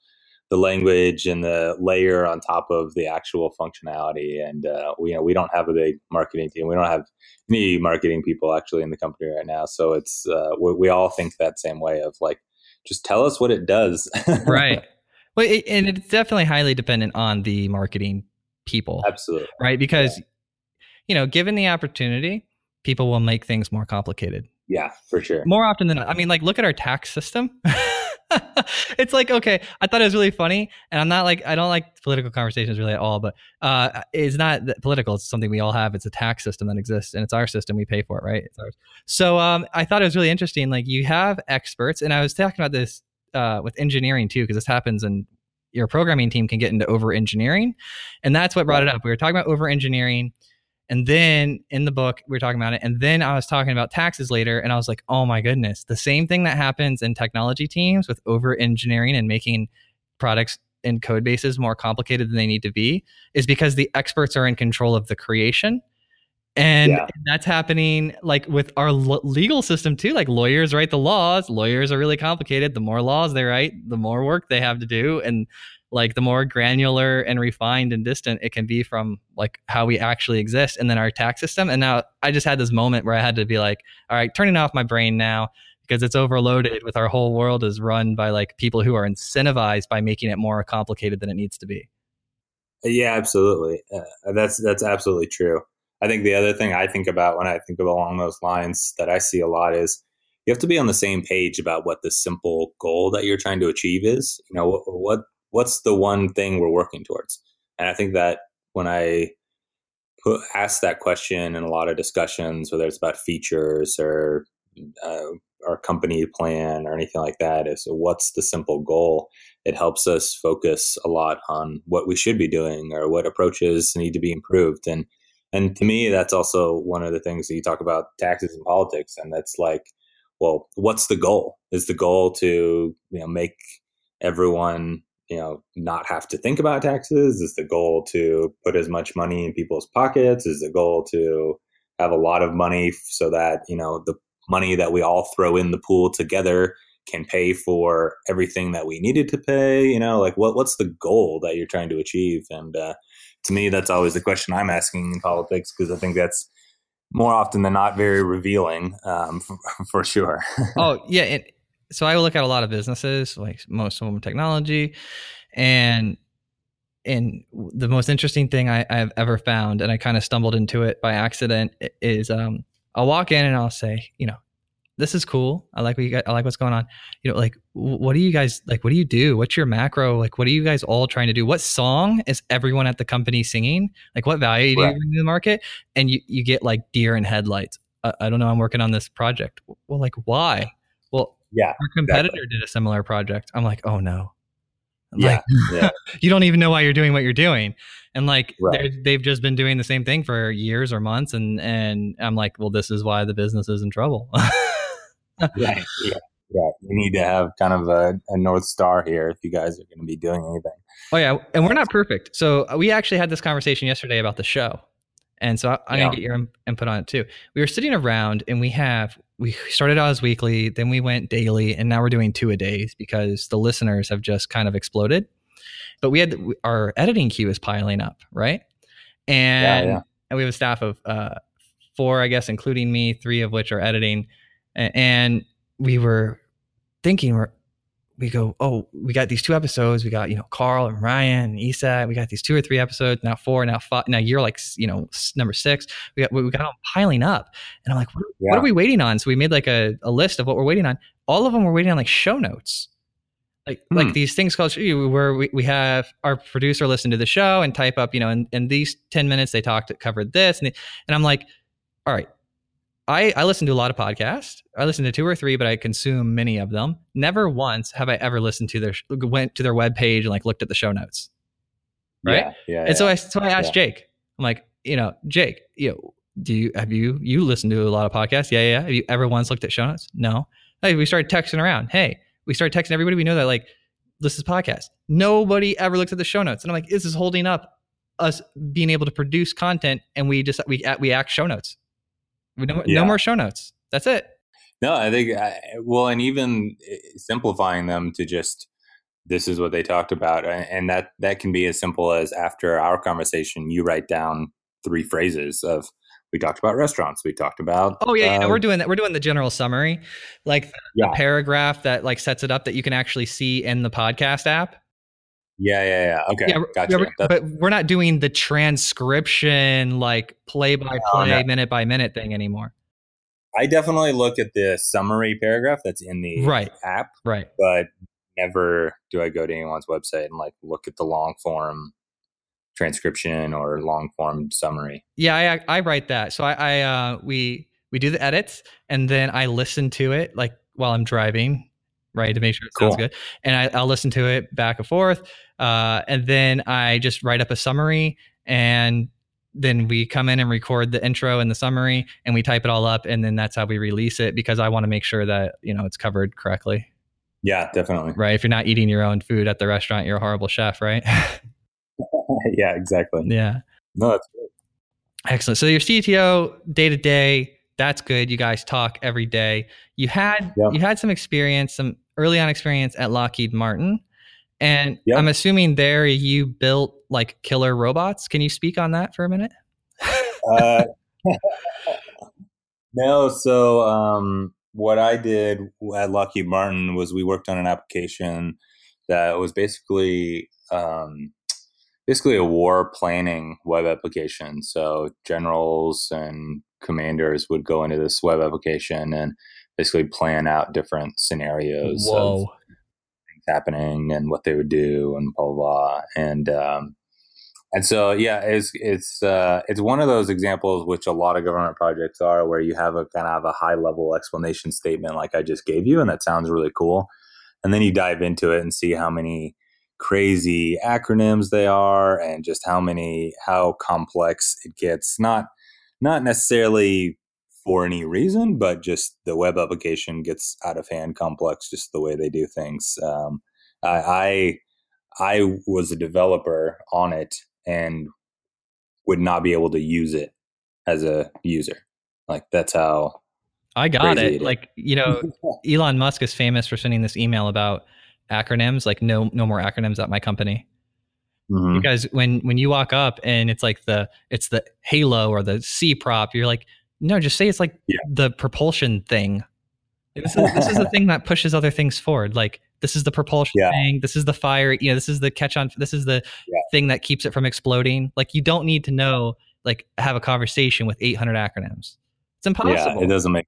the language and the layer on top of the actual functionality. And uh, we, you know, we don't have a big marketing team. We don't have any marketing people actually in the company right now. So it's, uh, we, we all think that same way of like, just tell us what it does. Right. Well, it, and it's definitely highly dependent on the marketing people. Absolutely. Right? Because, yeah. you know, given the opportunity, people will make things more complicated. Yeah, for sure. More often than not. I mean, like, look at our tax system. It's like, okay, I thought it was really funny, and I'm not like, I don't like political conversations really at all, but uh, it's not political. It's something we all have. It's a tax system that exists, and it's our system. We pay for it, right? It's ours. So um, I thought it was really interesting. Like, you have experts, and I was talking about this uh, with engineering too, because this happens, and your programming team can get into over-engineering, and that's what brought it up. We were talking about over-engineering, and then in the book, we were talking about it. And then I was talking about taxes later. And I was like, oh my goodness, the same thing that happens in technology teams with over engineering and making products and code bases more complicated than they need to be is because the experts are in control of the creation. And yeah. that's happening like with our lo- legal system too. Like, lawyers write the laws. Lawyers are really complicated. The more laws they write, the more work they have to do. And like, the more granular and refined and distant it can be from like how we actually exist, and then our tax system. And now I just had this moment where I had to be like, all right, turning off my brain now, because it's overloaded with, our whole world is run by like people who are incentivized by making it more complicated than it needs to be. Yeah, absolutely. Uh, that's, that's absolutely true. I think the other thing I think about when I think of along those lines that I see a lot is, you have to be on the same page about what the simple goal that you're trying to achieve is. You know, what, what What's the one thing we're working towards? And I think that when I put, ask that question in a lot of discussions, whether it's about features or uh, our company plan or anything like that, is what's the simple goal? It helps us focus a lot on what we should be doing or what approaches need to be improved. And and to me, that's also one of the things that you talk about taxes and politics. And that's like, well, what's the goal? Is the goal to, you know, make everyone, you know, not have to think about taxes? Is the goal to put as much money in people's pockets? Is the goal to have a lot of money so that, you know, the money that we all throw in the pool together can pay for everything that we needed to pay? You know, like, what what's the goal that you're trying to achieve? And uh, to me, that's always the question I'm asking in politics, because I think that's more often than not very revealing, um, for, for sure. Oh, yeah. It- So I look at a lot of businesses, like most of them are technology, and and the most interesting thing I, I've ever found, and I kind of stumbled into it by accident, is um, I'll walk in and I'll say, you know, this is cool. I like what you guys, I like what's going on. You know, like, what do you guys like? What do you do? What's your macro? Like, what are you guys all trying to do? What song is everyone at the company singing? Like, what value do right. you bring to the market? And you you get like deer in headlights. I, I don't know. I'm working on this project. Well, like, why? Well. Yeah, our competitor exactly. did a similar project. I'm like, oh no, yeah, like, yeah. You don't even know why you're doing what you're doing, and like right. they've just been doing the same thing for years or months, and and I'm like, well, this is why the business is in trouble. yeah, yeah, yeah. We need to have kind of a, a north star here if you guys are going to be doing anything. Oh yeah, and we're not perfect. So we actually had this conversation yesterday about the show, and so I, I'm yeah. gonna get your input on it too. We were sitting around, and we have. We started out as weekly, then we went daily, and now we're doing two a days because the listeners have just kind of exploded. But we had our editing queue is piling up, right? And, yeah, yeah. and we have a staff of uh, four, I guess, including me, three of which are editing. And we were thinking, we're, we go, oh, we got these two episodes. We got, you know, Carl and Ryan and Isa. We got these two or three episodes, now four, now five. Now you're like, you know, number six. We got we got them piling up. And I'm like, what, yeah. what are we waiting on? So we made like a, a list of what we're waiting on. All of them were waiting on like show notes. Like hmm. like these things called, where we, we have our producer listen to the show and type up, you know, in, in these ten minutes they talked, covered this. And, they, and I'm like, all right. I, I listen to a lot of podcasts. I listen to two or three, but I consume many of them. Never once have I ever listened to their, went to their webpage and like looked at the show notes. Right. Yeah, yeah, and yeah. so I, so I asked yeah. Jake, I'm like, you know, Jake, you know, do you, have you, you listen to a lot of podcasts? Yeah. Yeah. Have you ever once looked at show notes? No. Like, we started texting around. Hey, we started texting everybody. We know that like, this is podcast. Nobody ever looks at the show notes. And I'm like, this is holding up us being able to produce content. And we just, we, we act show notes. No, yeah. no more show notes. That's it. No, I think, I, well, and even simplifying them to just, this is what they talked about. And that, that can be as simple as after our conversation, you write down three phrases of, we talked about restaurants. We talked about, Oh yeah. Um, you know, we're doing that. We're doing the general summary, like the, yeah. the paragraph that like sets it up that you can actually see in the podcast app. Yeah, yeah, yeah. Okay, yeah, gotcha. Yeah, we're, but we're not doing the transcription, like play by play, minute by minute thing anymore. I definitely look at the summary paragraph that's in the right. app, right? But never do I go to anyone's website and like look at the long form transcription or long form summary. Yeah, I I write that. So I, I uh, we we do the edits and then I listen to it like while I'm driving, right, to make sure it sounds cool. good. And I, I'll listen to it back and forth, uh, and then I just write up a summary, and then we come in and record the intro and the summary, and we type it all up, and then that's how we release it, because I want to make sure that, you know, it's covered correctly. Yeah, definitely. Right, if you're not eating your own food at the restaurant, you're a horrible chef, right? Yeah, exactly. Yeah. No, that's good. Excellent. So your C T O day to day, that's good. You guys talk every day. You had yep. you had some experience, some early on experience at Lockheed Martin, and yep. I'm assuming there you built like killer robots. Can you speak on that for a minute? uh, no. So um, what I did at Lockheed Martin was we worked on an application that was basically. Um, Basically a war planning web application. So generals and commanders would go into this web application and basically plan out different scenarios Whoa. of things happening and what they would do and blah, blah, blah. And, um, and so, yeah, it's, it's, uh, it's one of those examples, which a lot of government projects are, where you have a kind of a high level explanation statement like I just gave you. And that sounds really cool. And then you dive into it and see how many crazy acronyms they are and just how many how complex it gets, not not necessarily for any reason, but just the web application gets out of hand complex, just the way they do things. um I I, I was a developer on it and would not be able to use it as a user. Like, that's how I got it. it like you know Elon Musk is famous for sending this email about acronyms, like no no more acronyms at my company. Mm-hmm. Because when when you walk up and it's like the it's the halo or the C prop, you're like, no, just say it's like yeah. the propulsion thing. This is, this is the thing that pushes other things forward. Like, this is the propulsion yeah. thing, this is the fire, you know, this is the catch on, this is the yeah. thing that keeps it from exploding. Like, you don't need to know, like, have a conversation with eight hundred acronyms. It's impossible. Yeah, it doesn't make.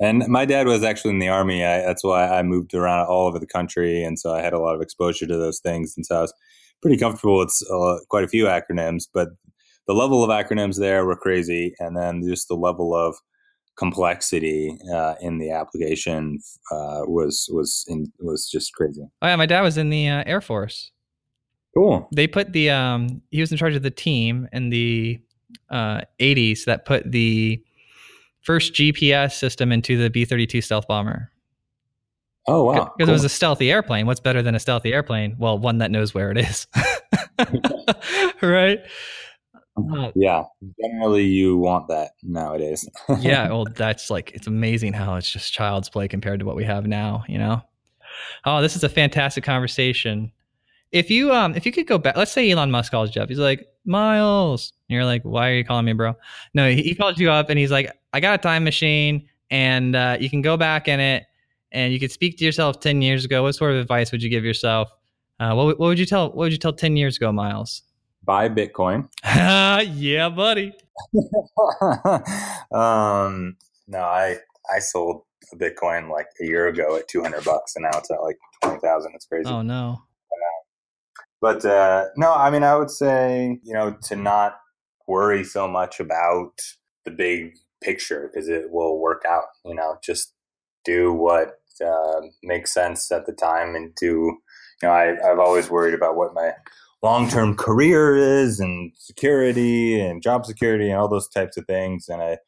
And my dad was actually in the Army. I, that's why I moved around all over the country. And so I had a lot of exposure to those things. And so I was pretty comfortable with uh, quite a few acronyms. But the level of acronyms there were crazy. And then just the level of complexity uh, in the application uh, was was in, was just crazy. Oh, yeah. My dad was in the uh, Air Force. Cool. They put the um, – he was in charge of the team in the uh, eighties that put the – first G P S system into the B thirty-two stealth bomber. Oh, wow. Because cool. It was a stealthy airplane. What's better than a stealthy airplane? Well, one that knows where it is. Right? Yeah. Generally, you want that nowadays. Yeah. Well, that's like, it's amazing how it's just child's play compared to what we have now, you know? Oh, this is a fantastic conversation. If you um, if you could go back, let's say Elon Musk calls you up. He's like, Miles. And you're like, why are you calling me, bro? No, he, he calls you up and he's like, I got a time machine, and uh, you can go back in it and you could speak to yourself ten years ago. What sort of advice would you give yourself? Uh, what, what would you tell, what would you tell ten years ago, Miles? Buy Bitcoin. Yeah, buddy. um, no, I, I sold a Bitcoin like a year ago at two hundred bucks, and now it's at like twenty thousand. It's crazy. Oh no. But uh, no, I mean, I would say, you know, to not worry so much about the big picture, because it will work out. You know, just do what uh, makes sense at the time, and do, you know, I, I've always worried about what my long-term career is, and security and job security and all those types of things. And I,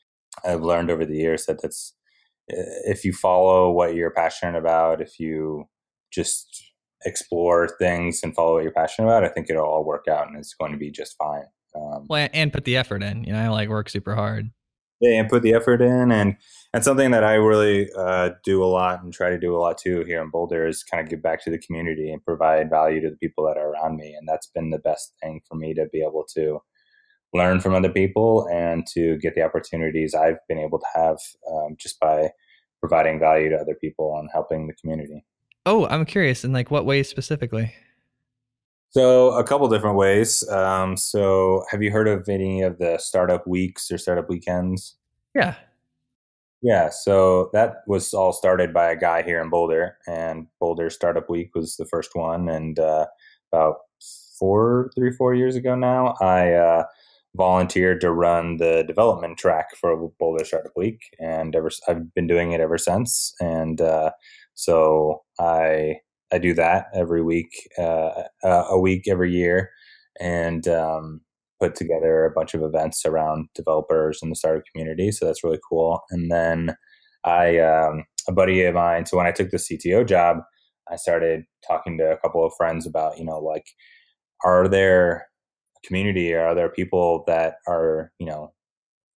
I've learned over the years that that's, if you follow what you're passionate about, if you just explore things and follow what you're passionate about, I think it'll all work out and it's going to be just fine. Um, well, and put the effort in, you know, like work super hard. Yeah, and put the effort in. And and something that I really uh, do a lot and try to do a lot too here in Boulder is kind of give back to the community and provide value to the people that are around me. And that's been the best thing for me to be able to learn from other people and to get the opportunities I've been able to have um, just by providing value to other people and helping the community. Oh, I'm curious. In like what ways specifically? So a couple different ways. Um, so have you heard of any of the startup weeks or startup weekends? Yeah. Yeah. So that was all started by a guy here in Boulder, and Boulder Startup Week was the first one. And uh, about four, three, four years ago now, I uh, volunteered to run the development track for Boulder Startup Week. And ever, I've been doing it ever since. And uh, so I... I do that every week, uh, a week every year, and um, put together a bunch of events around developers and the startup community. So that's really cool. And then I, um, a buddy of mine, so when I took the C T O job, I started talking to a couple of friends about, you know, like, are there a community or are there people that are, you know,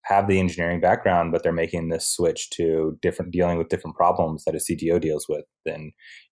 have the engineering background, but they're making this switch to different dealing with different problems that a C T O deals with, and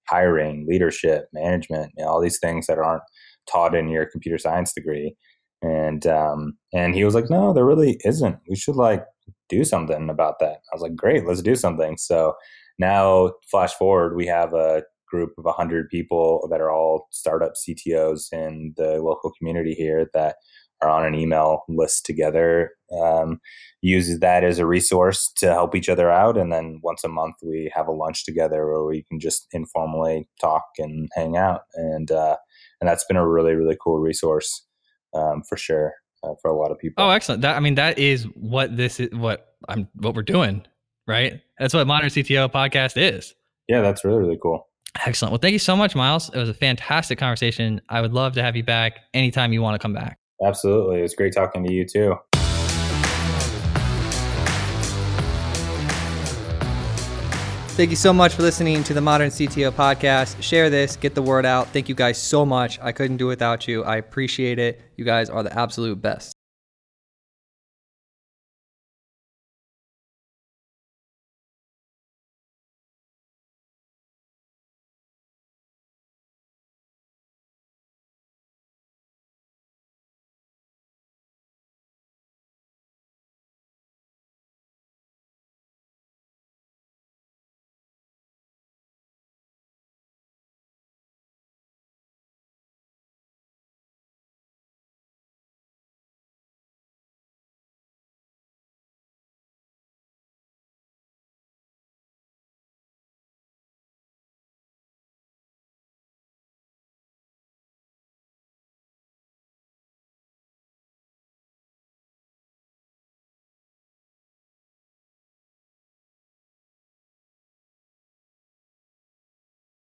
hiring, leadership, management, you know, all these things that aren't taught in your computer science degree. And, um, and he was like, no, there really isn't. We should like do something about that. I was like, great, let's do something. So now flash forward, we have a group of a hundred people that are all startup C T Os in the local community here that are on an email list together, um, uses that as a resource to help each other out. And then once a month we have a lunch together where we can just informally talk and hang out. And, uh, and that's been a really, really cool resource, um, for sure, uh, for a lot of people. Oh, excellent. That, I mean, that is what this is, what I'm, what we're doing, right? That's what Modern C T O Podcast is. Yeah. That's really, really cool. Excellent. Well, thank you so much, Miles. It was a fantastic conversation. I would love to have you back anytime you want to come back. Absolutely. It was great talking to you too. Thank you so much for listening to the Modern C T O Podcast. Share this, get the word out. Thank you guys so much. I couldn't do it without you. I appreciate it. You guys are the absolute best.